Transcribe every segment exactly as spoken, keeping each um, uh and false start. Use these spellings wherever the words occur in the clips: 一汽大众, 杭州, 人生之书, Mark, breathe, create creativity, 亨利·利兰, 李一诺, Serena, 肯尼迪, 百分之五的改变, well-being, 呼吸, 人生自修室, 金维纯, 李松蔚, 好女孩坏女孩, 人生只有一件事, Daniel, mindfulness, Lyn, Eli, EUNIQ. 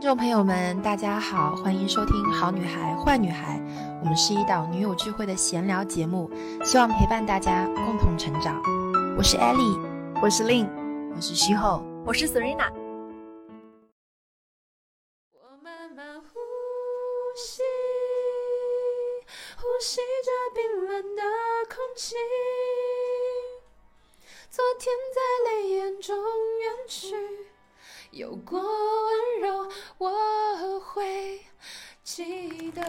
听众朋友们大家好，欢迎收听好女孩坏女孩，我们是一档女友聚会的闲聊节目，希望陪伴大家共同成长。我是 Eli， 我是 Lyn， 我是西后，我是 Serena。 我慢慢呼吸，呼吸着冰冷的空气，昨天在泪眼中远去，有过温柔我会记得。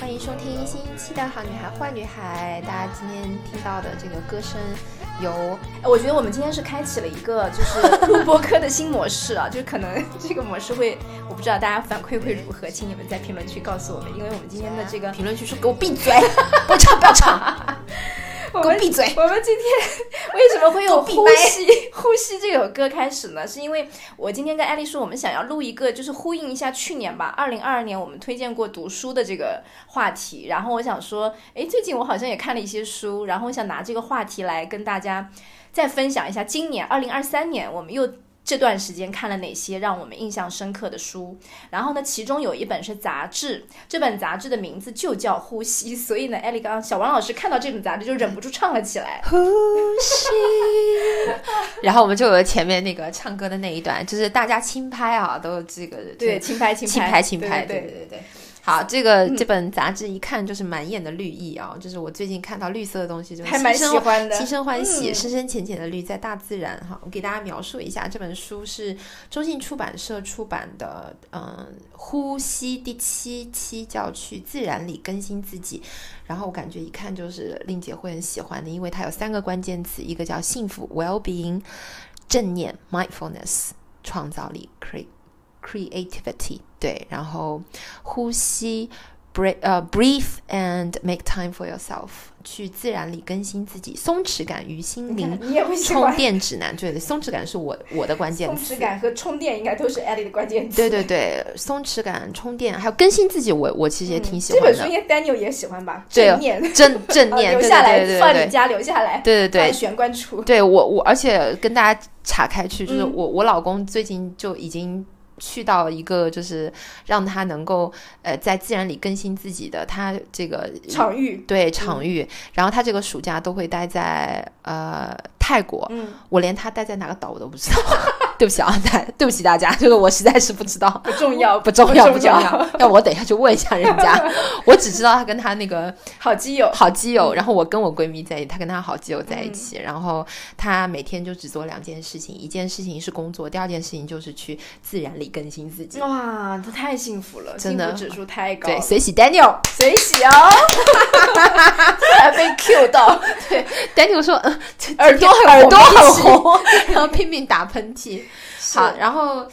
欢迎收听新一期的好女孩坏女孩，大家今天听到的这个歌声有，我觉得我们今天是开启了一个就是录播客的新模式啊，就是可能这个模式会，我不知道大家反馈会如何，请你们在评论区告诉我们，因为我们今天的这个评论区说给我闭嘴，不吵不吵，给我闭嘴。我们今天为什么会有呼吸呼吸这首歌开始呢？是因为我今天跟艾丽说，我们想要录一个就是呼应一下去年吧，二零二二年我们推荐过读书的这个话题，然后我想说，哎，最近我好像也看了一些书，然后我想拿这个话题来跟大家再分享一下，今年二零二三年我们又这段时间看了哪些让我们印象深刻的书。然后呢，其中有一本是杂志，这本杂志的名字就叫呼吸，所以呢艾丽刚小王老师看到这本杂志就忍不住唱了起来，呼吸然后我们就有了前面那个唱歌的那一段，就是大家轻拍啊，都这个对轻拍轻拍轻拍，对对对对。好，这个、嗯、这本杂志一看就是满眼的绿意啊，就是我最近看到绿色的东西就还蛮喜欢的，心生欢喜、嗯、深深浅浅的绿在大自然哈。我给大家描述一下，这本书是中信出版社出版的，嗯，呼吸第七期叫去自然里更新自己，然后我感觉一看就是令姐会很喜欢的，因为它有三个关键词，一个叫幸福 well-being， 正念 mindfulness， 创造力 create creativity， 对，然后呼吸 breathe,、uh, breathe and make time for yourself， 去自然里更新自己，松弛感与心灵充电指南。对，松弛感是我我的关键词，松弛感和充电应该都是 Ellie 的关键词。对对对，松弛感、充电还有更新自己，我我其实也挺喜欢的、嗯、这本书应该 Daniel 也喜欢吧，正念正正念、啊、留下来，对对对对对，放你家留下来，对对对，按玄关处。对，我我而且跟大家岔开去，就是我、嗯、我老公最近就已经去到一个就是让他能够呃在自然里更新自己的他这个场域，对场域、嗯、然后他这个暑假都会待在呃泰国、嗯、我连他待在哪个岛我都不知道对不起啊，对不起大家，这个我实在是不知道，不重要不重要不重要，要我等一下去问一下人家我只知道他跟他那个好基友好基友、嗯、然后我跟我闺蜜在一起，他跟他好基友在一起、嗯、然后他每天就只做两件事情，一件事情是工作，第二件事情就是去自然里更新自己。哇，这太幸福了，真的幸福指数太高了。对，随喜 Daniel， 随喜哦突然被 Q 到对 Daniel 说、嗯、耳朵耳朵很红然后拼命打喷嚏好，然后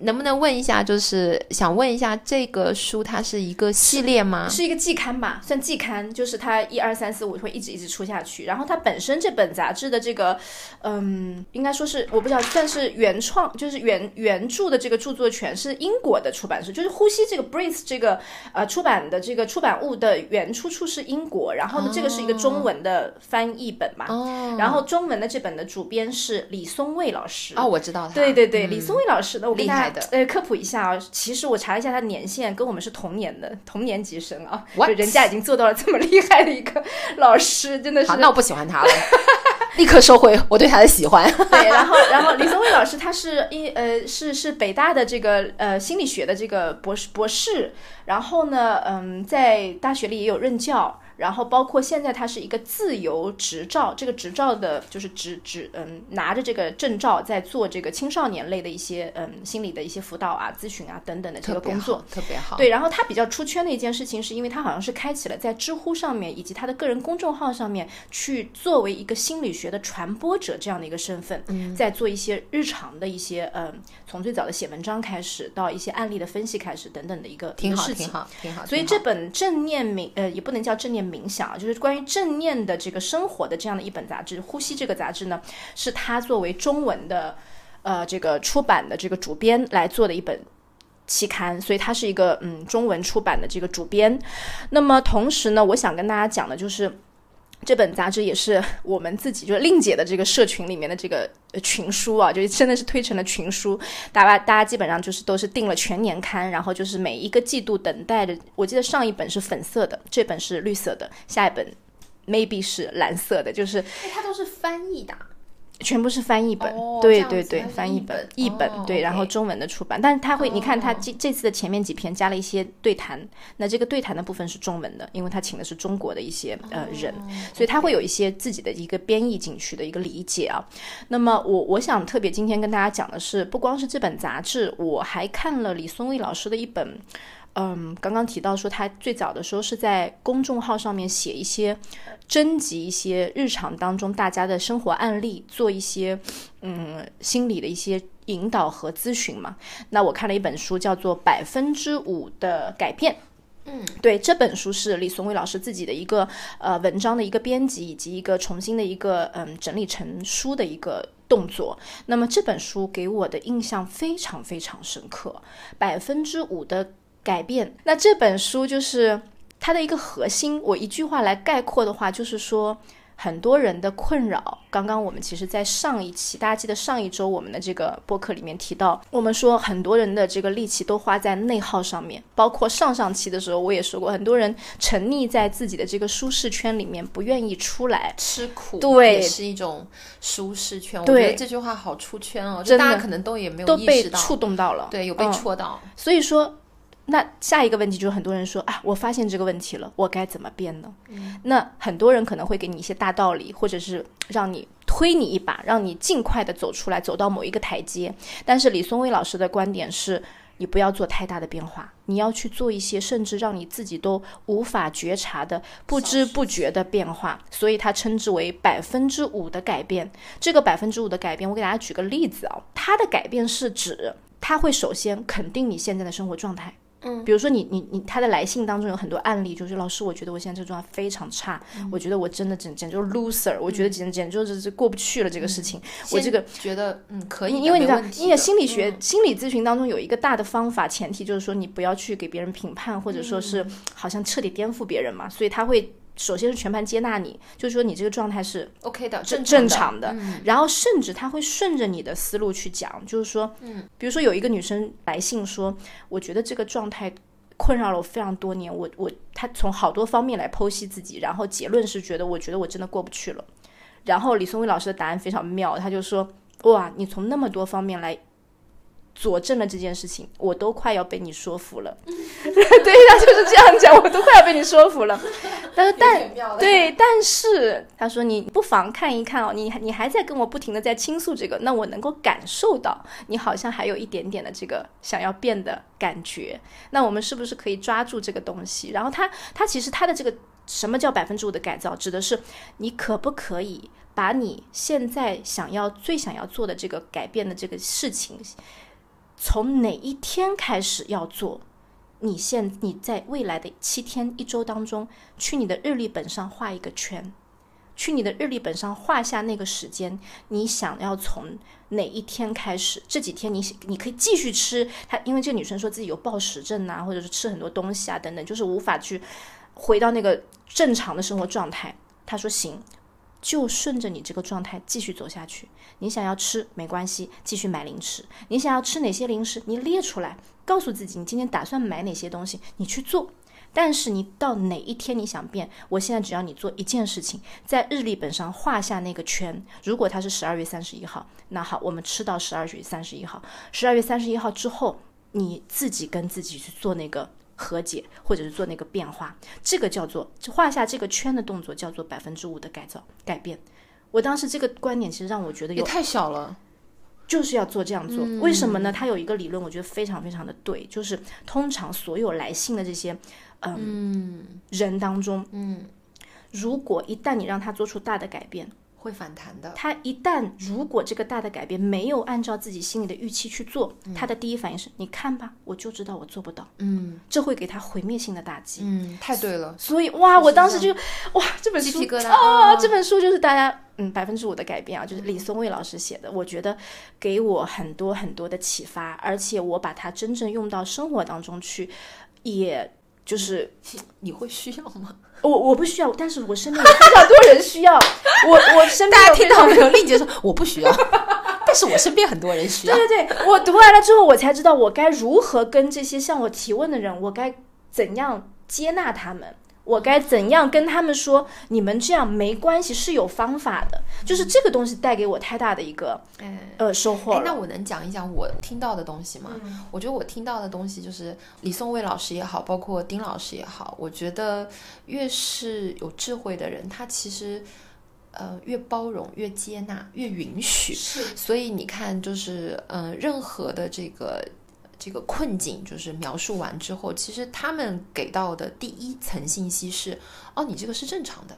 能不能问一下，就是想问一下这个书它是一个系列吗？ 是, 是一个季刊吧，算季刊，就是它一二三四五会一直一直出下去。然后它本身这本杂志的这个嗯，应该说是我不知道算是原创，就是 原, 原著的这个著作权是英国的出版社，就是呼吸这个 breathe 这个呃出版的这个出版物的原出处是英国，然后呢这个是一个中文的翻译本嘛、哦、然后中文的这本的主编是李松蔚老师。哦，我知道他，对对对、嗯、李松蔚老师的我跟大家、呃、科普一下啊，其实我查了一下他的年限，跟我们是同年的，同年级生啊，人家已经做到了这么厉害的一个老师，真的是。好，那我不喜欢他了，立刻收回我对他的喜欢。对，然后，然后李松蔚老师他是一呃是是北大的这个呃心理学的这个博士博士，然后呢，嗯，在大学里也有任教。然后包括现在他是一个自由执照，这个执照的就是执执嗯拿着这个证照在做这个青少年类的一些嗯心理的一些辅导啊、咨询啊等等的这个工作，特别好，特别好。对，然后他比较出圈的一件事情是因为他好像是开启了在知乎上面以及他的个人公众号上面去作为一个心理学的传播者这样的一个身份，嗯、在做一些日常的一些嗯从最早的写文章开始到一些案例的分析开始等等的一个挺好一个事情，挺好挺好。所以这本正念冥呃也不能叫正念冥想，就是关于正念的这个生活的这样的一本杂志，呼吸这个杂志呢是他作为中文的呃这个出版的这个主编来做的一本期刊，所以他是一个嗯中文出版的这个主编。那么同时呢，我想跟大家讲的就是这本杂志也是我们自己就是令姐的这个社群里面的这个群书啊，就真的是推成了群书，大家大家基本上就是都是订了全年刊，然后就是每一个季度等待的。我记得上一本是粉色的，这本是绿色的，下一本 maybe 是蓝色的，就是它都是翻译的，全部是翻译本、哦、对对对，翻译本译本、哦、对，然后中文的出版、哦、但是他会、哦、你看他这次的前面几篇加了一些对谈，那这个对谈的部分是中文的，因为他请的是中国的一些、哦、呃人，所以他会有一些自己的一个编译进去的一个理解啊。那么我我想特别今天跟大家讲的是，不光是这本杂志，我还看了李松蔚老师的一本，嗯，刚刚提到说他最早的时候是在公众号上面写一些征集一些日常当中大家的生活案例，做一些嗯心理的一些引导和咨询嘛。那我看了一本书叫做《百分之五的改变》，嗯，对，这本书是李松蔚老师自己的一个呃文章的一个编辑以及一个重新的一个嗯整理成书的一个动作。那么这本书给我的印象非常非常深刻，百分之五的改变。那这本书就是它的一个核心，我一句话来概括的话就是说，很多人的困扰，刚刚我们其实在上一期，大家记得上一周我们的这个播客里面提到，我们说很多人的这个力气都花在内耗上面，包括上上期的时候我也说过，很多人沉溺在自己的这个舒适圈里面不愿意出来，吃苦，对，也是一种舒适圈。我觉得这句话好出圈哦，就大家可能都也没有意识到，都被触动到了，对，有被戳到、嗯、所以说那下一个问题就是很多人说啊，我发现这个问题了，我该怎么变呢、嗯、那很多人可能会给你一些大道理，或者是让你推你一把，让你尽快的走出来，走到某一个台阶。但是李松蔚老师的观点是，你不要做太大的变化，你要去做一些甚至让你自己都无法觉察的不知不觉的变化，所以他称之为百分之五的改变。这个百分之五的改变，我给大家举个例子啊，它的改变是指他会首先肯定你现在的生活状态。嗯，比如说你你你他的来信当中有很多案例，就是老师，我觉得我现在这状态非常差、嗯、我觉得我真的简简直就是 loser、嗯、我觉得简简直就是过不去了这个事情、嗯、我这个觉得嗯可以，因为你看因为心理学、嗯、心理咨询当中有一个大的方法前提，就是说你不要去给别人评判，或者说是好像彻底颠覆别人嘛、嗯、所以他会首先是全盘接纳你，就是说你这个状态是 OK 的，正正常的、嗯、然后甚至他会顺着你的思路去讲，就是说、嗯、比如说有一个女生来信说，我觉得这个状态困扰了我非常多年，我我她从好多方面来剖析自己，然后结论是觉得我觉得我真的过不去了。然后李松蔚老师的答案非常妙，他就说，哇，你从那么多方面来佐证了这件事情，我都快要被你说服了。对，他就是这样讲，我都快要被你说服了。他说但对，但是他说你不妨看一看哦，你你还在跟我不停的在倾诉这个，那我能够感受到你好像还有一点点的这个想要变的感觉，那我们是不是可以抓住这个东西？然后他他其实他的这个什么叫百分之五的改造，指的是你可不可以把你现在想要最想要做的这个改变的这个事情，从哪一天开始要做，你现你在未来的七天一周当中，去你的日历本上画一个圈，去你的日历本上画下那个时间，你想要从哪一天开始，这几天你你可以继续吃她，因为这个女生说自己有暴食症啊，或者是吃很多东西啊等等，就是无法去回到那个正常的生活状态。她说行，就顺着你这个状态继续走下去，你想要吃没关系，继续买零食，你想要吃哪些零食你列出来，告诉自己你今天打算买哪些东西，你去做。但是你到哪一天你想变，我现在只要你做一件事情，在日历本上画下那个圈，如果它是十二月三十一号，那好，我们吃到十二月三十一号，十二月三十一号之后你自己跟自己去做那个和解，或者是做那个变化，这个叫做画下这个圈的动作，叫做百分之五的改造改变。我当时这个观点其实让我觉得有也太小了，就是要做这样做、嗯、为什么呢？它有一个理论我觉得非常非常的对，就是通常所有来信的这些、呃、嗯人当中，嗯，如果一旦你让他做出大的改变，会反弹的。他一旦如果这个大的改变没有按照自己心里的预期去做，嗯，他的第一反应是你看吧，我就知道我做不到，嗯，这会给他毁灭性的打击。嗯，太对了。所以哇，我当时就哇，这本书鸡皮疙瘩啊，哦，这本书就是大家嗯百分之五的改变啊，就是李松蔚老师写的，我觉得给我很多很多的启发，而且我把它真正用到生活当中去，也就是你会需要吗？我我不需要，但是我身边有非常多人需要。我我身边大家听到没有？丽姐说我不需要，但是我身边很多人需要。对对对，我读完了之后，我才知道我该如何跟这些向我提问的人，我该怎样接纳他们，我该怎样跟他们说，你们这样没关系，是有方法的。就是这个东西带给我太大的一个、嗯、呃收获了。那我能讲一讲我听到的东西吗？嗯、我觉得我听到的东西就是李松蔚老师也好，包括丁老师也好，我觉得越是有智慧的人，他其实呃越包容、越接纳、越允许。所以你看，就是嗯、呃，任何的这个。这个困境就是描述完之后，其实他们给到的第一层信息是哦，你这个是正常的，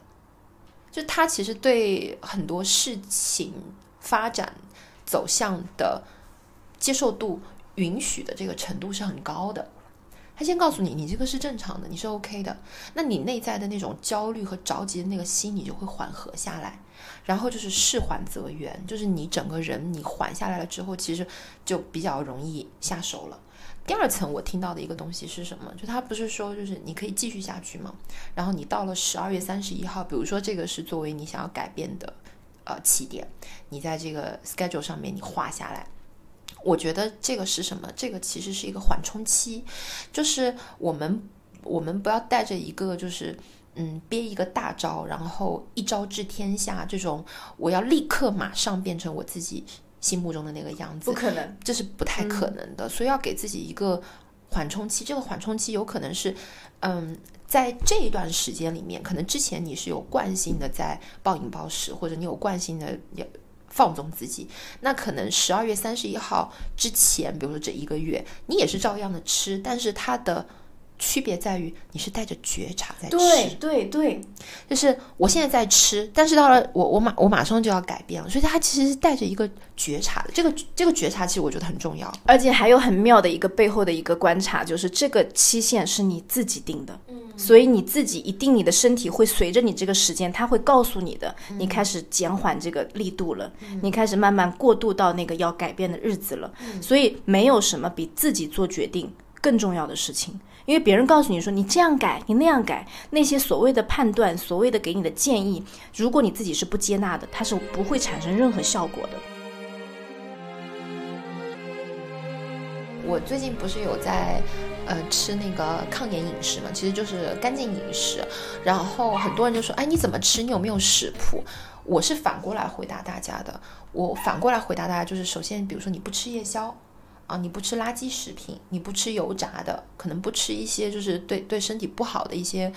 就他其实对很多事情发展走向的接受度、允许的这个程度是很高的。他先告诉你，你这个是正常的，你是 OK 的，那你内在的那种焦虑和着急的那个心理就会缓和下来，然后就是事缓则圆，就是你整个人你缓下来了之后，其实就比较容易下手了。第二层我听到的一个东西是什么？就他不是说就是你可以继续下去吗？然后你到了十二月三十一号，比如说这个是作为你想要改变的呃起点，你在这个 schedule 上面你画下来。我觉得这个是什么？这个其实是一个缓冲期，就是我们我们不要带着一个就是嗯憋一个大招，然后一招治天下这种，我要立刻马上变成我自己心目中的那个样子，不可能，这是不太可能的。嗯、所以要给自己一个缓冲期，这个缓冲期有可能是嗯。在这一段时间里面，可能之前你是有惯性的在暴饮暴食，或者你有惯性的放纵自己，那可能十二月三十一号之前，比如说这一个月，你也是照样的吃，但是它的区别在于你是带着觉察在吃。对对对，就是我现在在吃，但是到了我我马我马上就要改变了，所以它其实是带着一个觉察的。这个这个觉察其实我觉得很重要，而且还有很妙的一个背后的一个观察，就是这个期限是你自己定的，嗯，所以你自己一定，你的身体会随着你这个时间，它会告诉你的，你开始减缓这个力度了，嗯，你开始慢慢过渡到那个要改变的日子了，嗯，所以没有什么比自己做决定更重要的事情。因为别人告诉你说你这样改你那样改，那些所谓的判断，所谓的给你的建议，如果你自己是不接纳的，它是不会产生任何效果的。我最近不是有在呃吃那个抗炎饮食嘛，其实就是干净饮食，然后很多人就说哎你怎么吃，你有没有食谱？我是反过来回答大家的，我反过来回答大家就是首先比如说你不吃夜宵啊，你不吃垃圾食品，你不吃油炸的，可能不吃一些就是对对身体不好的一些，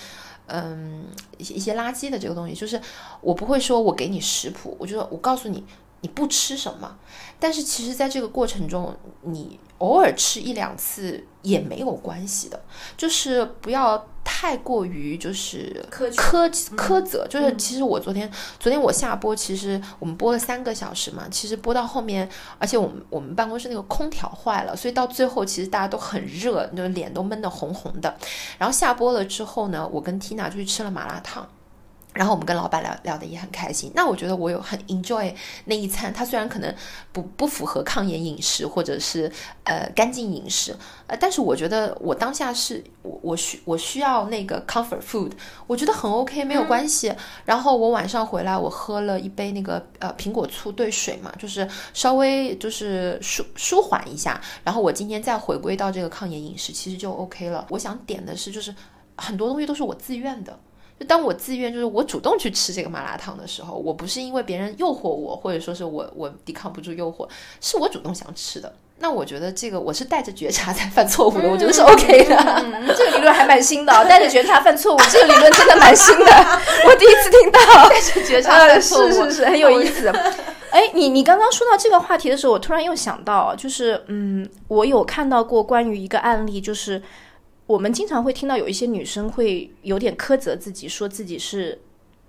嗯，一些一些垃圾的这个东西。就是我不会说我给你食谱，我就说我告诉你你不吃什么，但是其实在这个过程中，你偶尔吃一两次也没有关系的，就是不要太过于就是苛苛苛责。就是其实我昨天、嗯、昨天我下播，其实我们播了三个小时嘛，其实播到后面，而且我们我们办公室那个空调坏了，所以到最后其实大家都很热，就脸都闷得红红的。然后下播了之后呢，我跟 Tina 就去吃了麻辣烫。然后我们跟老板聊聊的也很开心，那我觉得我有很 enjoy 那一餐。它虽然可能不不符合抗炎饮食或者是呃干净饮食，呃，但是我觉得我当下是我我需我需要那个 comfort food， 我觉得很 OK 没有关系。嗯、然后我晚上回来，我喝了一杯那个呃苹果醋兑水嘛，就是稍微就是舒舒缓一下。然后我今天再回归到这个抗炎饮食，其实就 OK 了。我想点的是，就是很多东西都是我自愿的。就当我自愿，就是我主动去吃这个麻辣烫的时候，我不是因为别人诱惑我，或者说是我我抵抗不住诱惑，是我主动想吃的。那我觉得这个我是带着觉察才犯错误的，我觉得是 OK 的。嗯嗯、这个理论还蛮新的、哦，带着觉察犯错误，这个理论真的蛮新的，我第一次听到。带着觉察犯错误、呃、是是是，很有意思。哎，你你刚刚说到这个话题的时候，我突然又想到，就是嗯，我有看到过关于一个案例，就是。我们经常会听到有一些女生会有点苛责自己，说自己是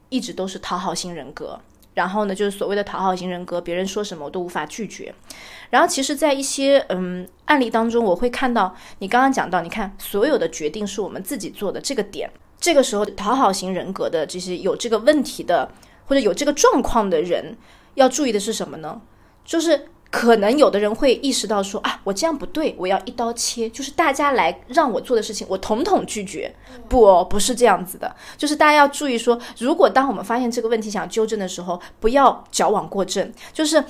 一直都是讨好型人格，然后呢就是所谓的讨好型人格，别人说什么我都无法拒绝。然后其实在一些嗯案例当中，我会看到你刚刚讲到，你看所有的决定是我们自己做的这个点，这个时候讨好型人格的这些有这个问题的或者有这个状况的人要注意的是什么呢？就是可能有的人会意识到说啊，我这样不对，我要一刀切，就是大家来让我做的事情我统统拒绝。不哦，不是这样子的。就是大家要注意说，如果当我们发现这个问题想纠正的时候，不要矫枉过正。就是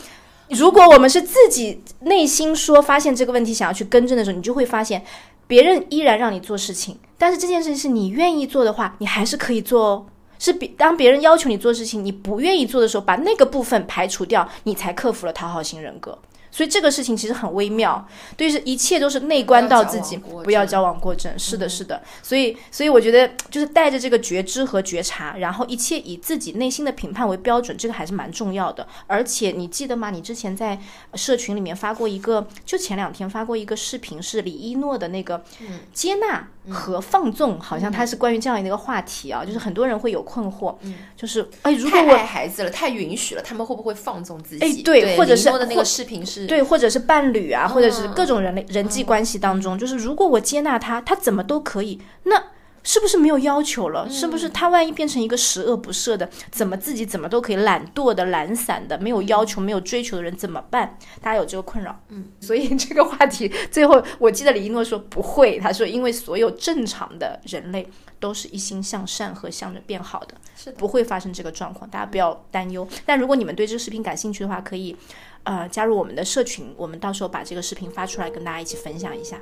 如果我们是自己内心说发现这个问题想要去更正的时候，你就会发现别人依然让你做事情，但是这件事情是你愿意做的话你还是可以做哦。是当别人要求你做事情你不愿意做的时候，把那个部分排除掉，你才克服了讨好型人格。所以这个事情其实很微妙，对，是一切都是内观到自己，不要矫枉过正。是的是的、嗯、所以所以我觉得就是带着这个觉知和觉察，然后一切以自己内心的评判为标准，这个还是蛮重要的。而且你记得吗，你之前在社群里面发过一个，就前两天发过一个视频，是李一诺的那个接纳和放纵、嗯、好像它是关于这样一个话题啊、嗯、就是很多人会有困惑、嗯、就是哎，如果我太爱孩子了，太允许了，他们会不会放纵自己？哎， 对, 对，或者是李一诺的那个视频是对，或者是伴侣啊，或者是各种 人,、嗯、人际关系当中，就是如果我接纳他，他怎么都可以，那是不是没有要求了、嗯、是不是他万一变成一个十恶不赦的，怎么自己怎么都可以，懒惰的，懒散的，没有要求没有追求的人怎么办？大家有这个困扰。嗯，所以这个话题最后我记得李一诺说不会，他说因为所有正常的人类都是一心向善和向着变好的，是的，不会发生这个状况，大家不要担忧。但如果你们对这个视频感兴趣的话，可以呃，加入我们的社群，我们到时候把这个视频发出来跟大家一起分享一下。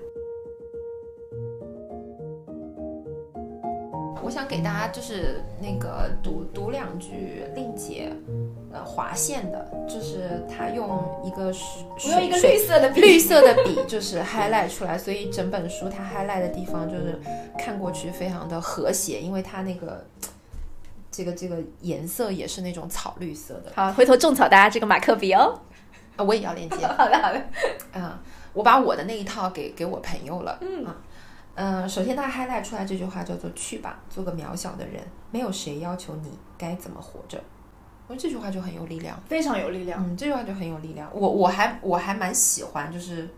我想给大家就是那个读读两句令姐呃划线的，就是她用一个水我用一个绿色的笔绿色的笔就是 highlight 出来，所以整本书她 highlight 的地方就是看过去非常的和谐，因为她那个这个这个颜色也是那种草绿色的。好，回头种草大家这个马克笔哦。啊，我也要链接。好的好的。嗯，我把我的那一套给给我朋友了。嗯嗯、呃，首先他 highlight 出来这句话叫做“去吧，做个渺小的人，没有谁要求你该怎么活着”。我觉得这句话就很有力量，非常有力量。嗯，这句话就很有力量。我我还我还蛮喜欢，就是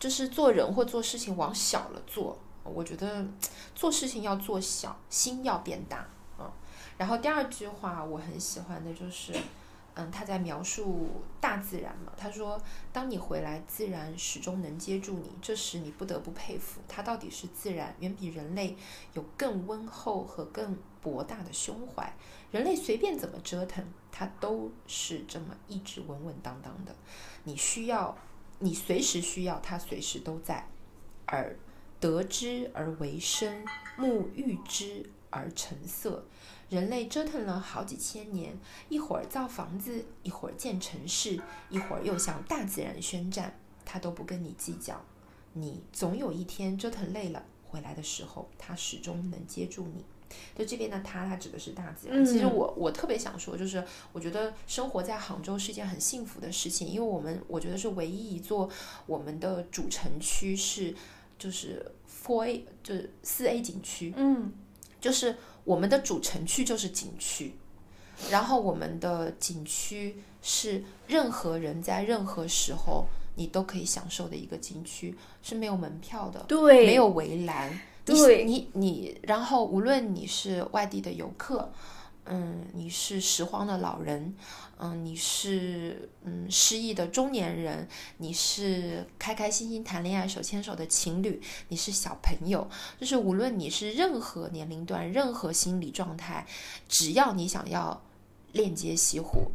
就是做人或做事情往小了做。我觉得做事情要做小，心要变大。然后第二句话我很喜欢的就是嗯，他在描述大自然嘛，他说当你回来，自然始终能接住你，这时你不得不佩服它到底是自然，远比人类有更温厚和更博大的胸怀。人类随便怎么折腾，它都是这么一直稳稳当当的，你需要你随时需要它，随时都在，而得之而为生，沐浴之而成色。人类折腾了好几千年，一会儿造房子，一会儿建城市，一会儿又向大自然宣战，它都不跟你计较。你总有一天折腾累了，回来的时候，它始终能接住你。就这边的它，它指的是大自然。其实我我特别想说，就是我觉得生活在杭州是一件很幸福的事情，因为我们我觉得是唯一一座我们的主城区是就是 四 A 就是四 A 景区，嗯，就是。我们的主城区就是景区，然后我们的景区是任何人在任何时候你都可以享受的一个景区，是没有门票的，对，没有围栏，对，你你你，然后无论你是外地的游客，嗯，你是拾荒的老人，嗯，你是嗯失意的中年人，你是开开心心谈恋爱手牵手的情侣，你是小朋友，就是无论你是任何年龄段，任何心理状态，只要你想要链接西湖，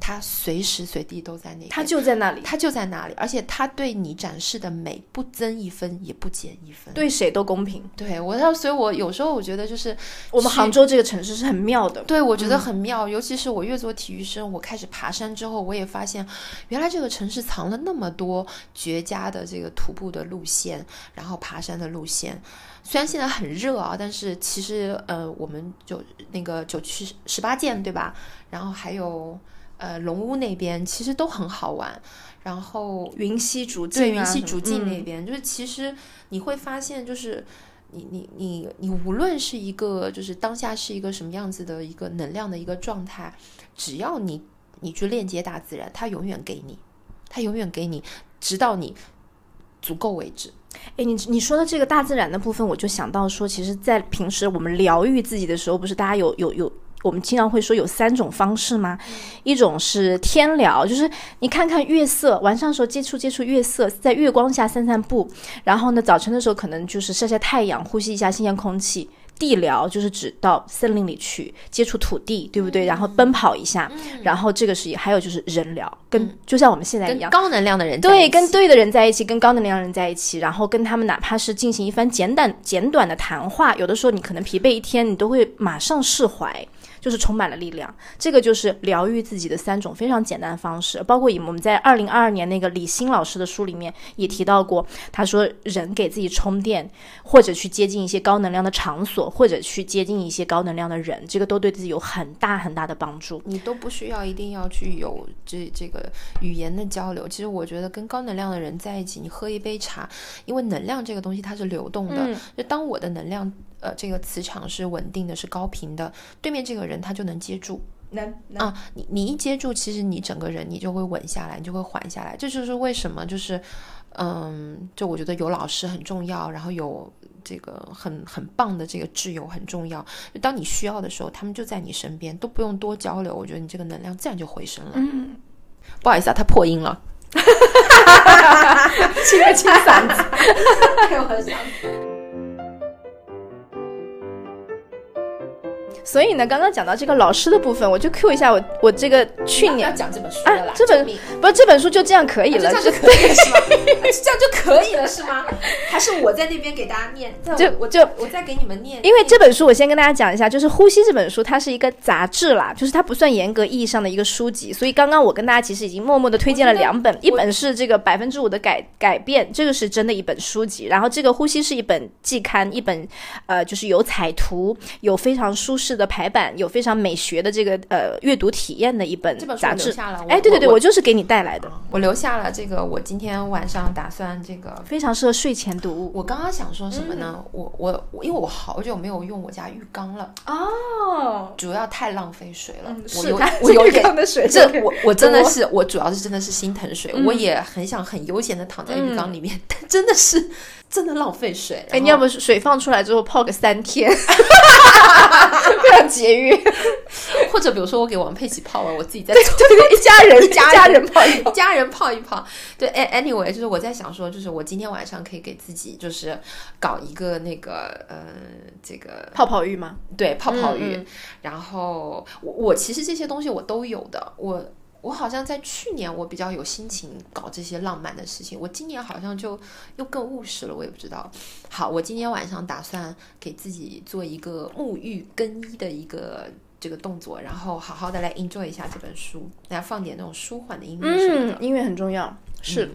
它随时随地都在那里，它就在那里，它就在那里，而且它对你展示的美不增一分也不减一分，对谁都公平。对我，所以我有时候我觉得就是我们杭州这个城市是很妙的，对，我觉得很妙、嗯、尤其是我越做体育生，我开始爬山之后，我也发现原来这个城市藏了那么多绝佳的这个徒步的路线，然后爬山的路线。虽然现在很热啊，但是其实呃，我们就那个九曲十八涧对吧，然后还有呃，龙屋那边其实都很好玩，然后云溪竹径、啊、对，云溪竹径那边、嗯、就是其实你会发现就是你你你你无论是一个就是当下是一个什么样子的一个能量的一个状态，只要你你去链接大自然，它永远给你，它永远给你，直到你足够为止。诶，你你说的这个大自然的部分，我就想到说，其实在平时我们疗愈自己的时候，不是大家有有有我们经常会说有三种方式吗？一种是天聊，就是你看看月色，晚上的时候接触接触月色，在月光下散散步，然后呢早晨的时候可能就是晒晒太阳，呼吸一下新鲜空气。地疗就是指到森林里去接触土地，对不对？然后奔跑一下，嗯、然后这个是还有就是人疗，跟、嗯、就像我们现在一样，跟高能量的人在一起，对，跟对的人在一起，跟高能量的人在一起，然后跟他们哪怕是进行一番简短简短的谈话，有的时候你可能疲惫一天，你都会马上释怀，就是充满了力量。这个就是疗愈自己的三种非常简单的方式，包括我们在二零二二年那个李欣老师的书里面也提到过，他说人给自己充电，或者去接近一些高能量的场所，或者去接近一些高能量的人，这个都对自己有很大很大的帮助。你都不需要一定要去有这这个语言的交流，其实我觉得跟高能量的人在一起，你喝一杯茶，因为能量这个东西它是流动的，嗯、就当我的能量呃，这个磁场是稳定的，是高频的，对面这个人他就能接住，能啊，你你一接住，其实你整个人你就会稳下来，你就会缓下来。这就是为什么就是嗯，就我觉得有老师很重要，然后有这个很很棒的这个挚友很重要，就当你需要的时候他们就在你身边，都不用多交流，我觉得你这个能量自然就回升了。嗯，不好意思啊，他破音了，清个清嗓子给我想。所以呢，刚刚讲到这个老师的部分，我就 Q 一下我我这个去年要讲这本书了啦，啊、这本不是这本书就这样可以了，啊、就这样就可以了是吗？啊、就这样就可以了是吗？还是我在那边给大家念？就我就我再给你们念。因为这本书我先跟大家讲一下，就是《呼吸》这本书，它是一个杂志啦，就是它不算严格意义上的一个书籍。所以刚刚我跟大家其实已经默默的推荐了两本，一本是这个百分之五的改改变，这个是真的一本书籍。然后这个《呼吸》是一本季刊，一本呃就是有彩图，有非常舒适的排版，有非常美学的这个呃阅读体验的一本杂志。哎，对对对， 我, 我就是给你带来的，我留下了这个，我今天晚上打算这个非常适合睡前读物。我刚刚想说什么呢？嗯、我我因为我好久没有用我家浴缸了哦，主要太浪费水了。嗯、我有我有点这我我真的是我主要是真的是心疼水，嗯、我也很想很悠闲的躺在浴缸里面，嗯、但真的是真的浪费水。哎，你要不水放出来之后泡个三天。非常节约，或者比如说我给王佩奇泡完，我自己再对对对一家人一家人泡一泡，一家人泡一泡。对 ，anyway， 就是我在想说，就是我今天晚上可以给自己就是搞一个那个呃这个泡泡浴吗？对，泡泡浴。嗯嗯然后我我其实这些东西我都有的，我我好像在去年我比较有心情搞这些浪漫的事情，我今年好像就又更务实了，我也不知道。好，我今天晚上打算给自己做一个沐浴更衣的一个这个动作，然后好好的来 enjoy 一下这本书，来放点那种舒缓的音乐。嗯，音乐很重要，是。嗯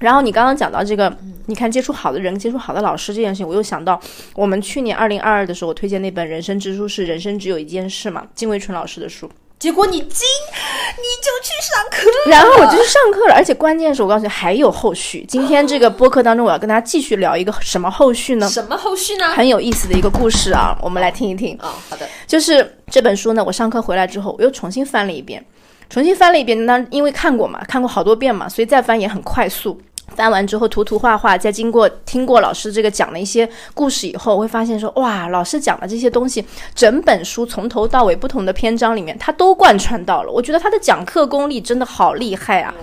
然后你刚刚讲到这个，你看接触好的人、接触好的老师这件事情，我又想到我们去年二零二二的时候，我推荐那本《人生之书》是《人生只有一件事》嘛，金维纯老师的书。结果你金你就去上课了，然后我就去上课了，而且关键是我告诉你还有后续。今天这个播客当中，我要跟大家继续聊一个什么后续呢？什么后续呢？很有意思的一个故事啊，我们来听一听。哦，好的。就是这本书呢，我上课回来之后，我又重新翻了一遍，重新翻了一遍。那因为看过嘛，看过好多遍嘛，所以再翻也很快速。翻完之后涂涂画画，再经过听过老师这个讲的一些故事以后，我会发现说，哇，老师讲的这些东西，整本书从头到尾不同的篇章里面，他都贯穿到了。我觉得他的讲课功力真的好厉害啊，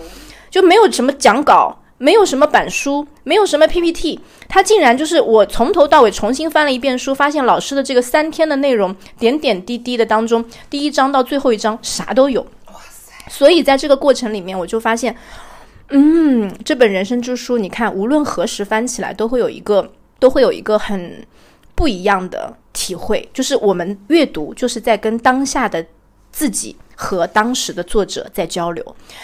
就没有什么讲稿，没有什么板书，没有什么 P P T， 他竟然就是我从头到尾重新翻了一遍书，发现老师的这个三天的内容，点点滴滴的当中，第一章到最后一章啥都有。哇塞！所以在这个过程里面，我就发现。嗯，这本人生之书，你看，无论何时翻起来，都会有一个，都会有一个很不一样的体会。就是我们阅读，就是在跟当下的自己和当时的作者在交流。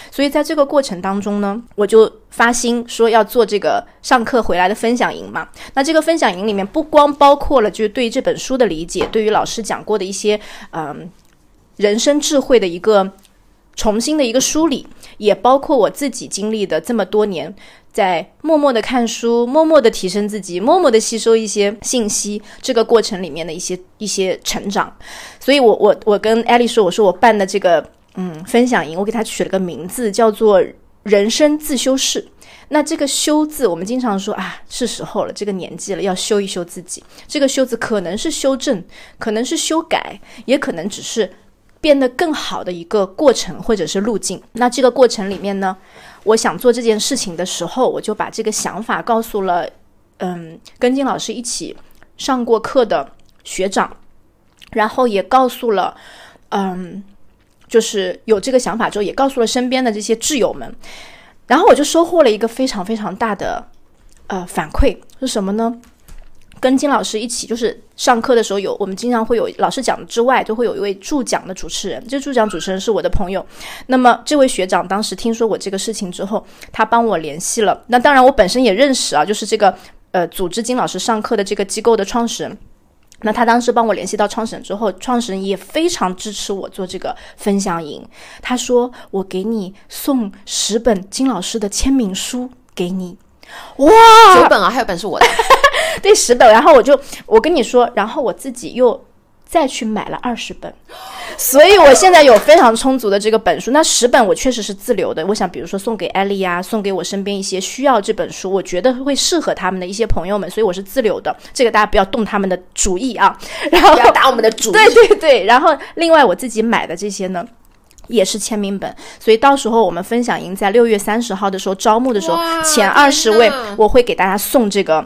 所以在这个过程当中呢，我就发心说要做这个上课回来的分享营嘛。那这个分享营里面，不光包括了就是对于这本书的理解，对于老师讲过的一些嗯、呃、人生智慧的一个。重新的一个梳理，也包括我自己经历的这么多年在默默的看书，默默的提升自己，默默的吸收一些信息，这个过程里面的一些一些成长。所以我我我跟 Eli 说，我说我办的这个嗯分享营，我给他取了个名字叫做人生自修室。那这个修字，我们经常说啊，是时候了，这个年纪了，要修一修自己。这个修字可能是修正，可能是修改，也可能只是变得更好的一个过程或者是路径。那这个过程里面呢，我想做这件事情的时候，我就把这个想法告诉了嗯，跟金老师一起上过课的学长，然后也告诉了嗯，就是有这个想法之后也告诉了身边的这些挚友们。然后我就收获了一个非常非常大的呃反馈，是什么呢？跟金老师一起就是上课的时候有，我们经常会有老师讲之外，就会有一位助讲的主持人。这助讲主持人是我的朋友。那么这位学长当时听说我这个事情之后，他帮我联系了。那当然我本身也认识啊，就是这个呃组织金老师上课的这个机构的创始人。那他当时帮我联系到创始人之后，创始人也非常支持我做这个分享营。他说：“我给你送十本金老师的签名书给你。”哇，九本啊，还有本是我的，对，十本。然后我就我跟你说，然后我自己又再去买了二十本，所以我现在有非常充足的这个本书。那十本我确实是自留的，我想比如说送给艾莉啊，送给我身边一些需要这本书我觉得会适合他们的一些朋友们，所以我是自留的，这个大家不要动他们的主意啊，然后不要打我们的主意，对对对。然后另外我自己买的这些呢也是签名本，所以到时候我们分享营在六月三十号的时候招募的时候，前二十位我会给大家送这个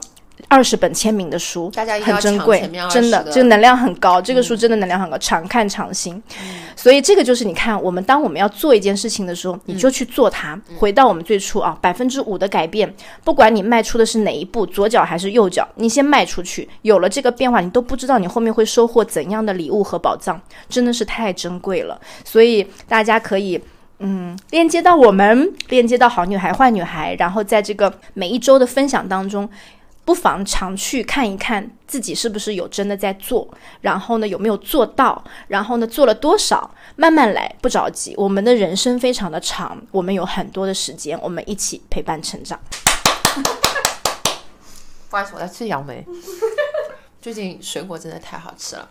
二十本签名的书，大家一定要抢前面二十个，很珍贵，真的，这个能量很高，这个书真的能量很高，嗯、常看常新、嗯。所以这个就是你看，我们当我们要做一件事情的时候，嗯、你就去做它、嗯。回到我们最初啊，百分之五的改变，不管你迈出的是哪一步，左脚还是右脚，你先迈出去，有了这个变化，你都不知道你后面会收获怎样的礼物和宝藏，真的是太珍贵了。所以大家可以。嗯，链接到我们，链接到好女孩坏女孩，然后在这个每一周的分享当中，不妨常去看一看自己是不是有真的在做，然后呢有没有做到，然后呢做了多少，慢慢来，不着急。我们的人生非常的长，我们有很多的时间，我们一起陪伴成长。不好意思，我在吃杨梅，最近水果真的太好吃了。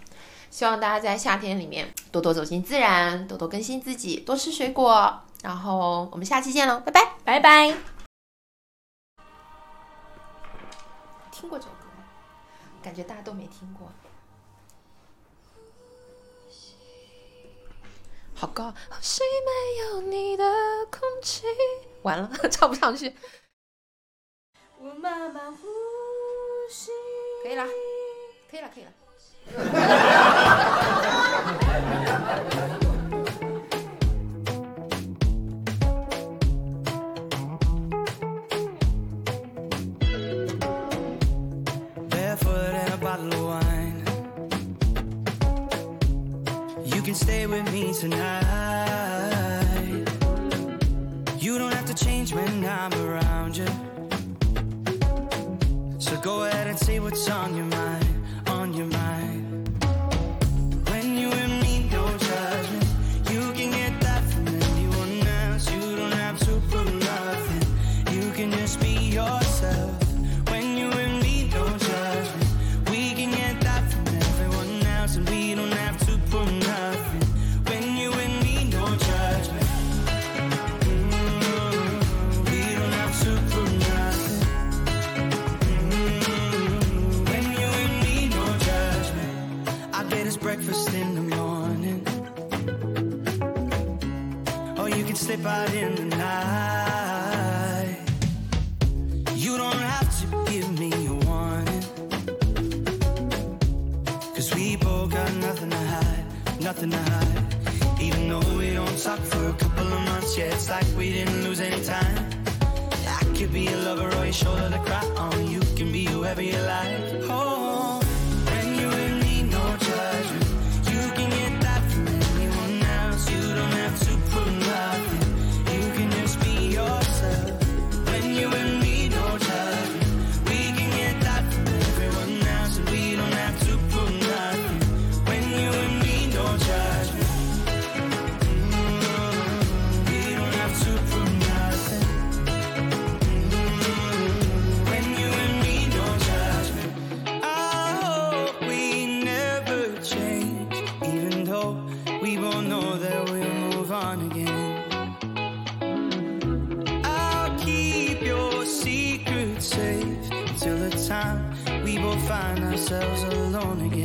希望大家在夏天里面多多走进自然，多多更新自己，多吃水果。然后我们下期见喽，拜拜，拜拜。听过这首歌吗？感觉大家都没听过。好高，呼吸没有你的空气。完了，唱不上去。我慢慢呼吸。可以了，可以了，可以了。Barefoot in a bottle of wine. You can stay with me tonight. You don't have to change when I'm around you. So go ahead and say what's on your mind, on your mind.Slip out in the night. You don't have to give me a warning, 'cause we both got nothing to hide, nothing to hide. Even though we don't talk for a couple of months, yeah, it's like we didn't lose any time. I could be a lover or your shoulder to cry on. You can be whoever you like. Oh, when you and me, no judgment. You can get that from anyone else. You don't have to prove nothing.When you and me don't judge, we can get that from everyone else, and we don't have to prove nothing. When you and me don't judge, mm-hmm. we don't have to prove nothing. Mm-hmm. We both know that we'll move on again. I'll keep your secret safe till the time we both find ourselves alone again.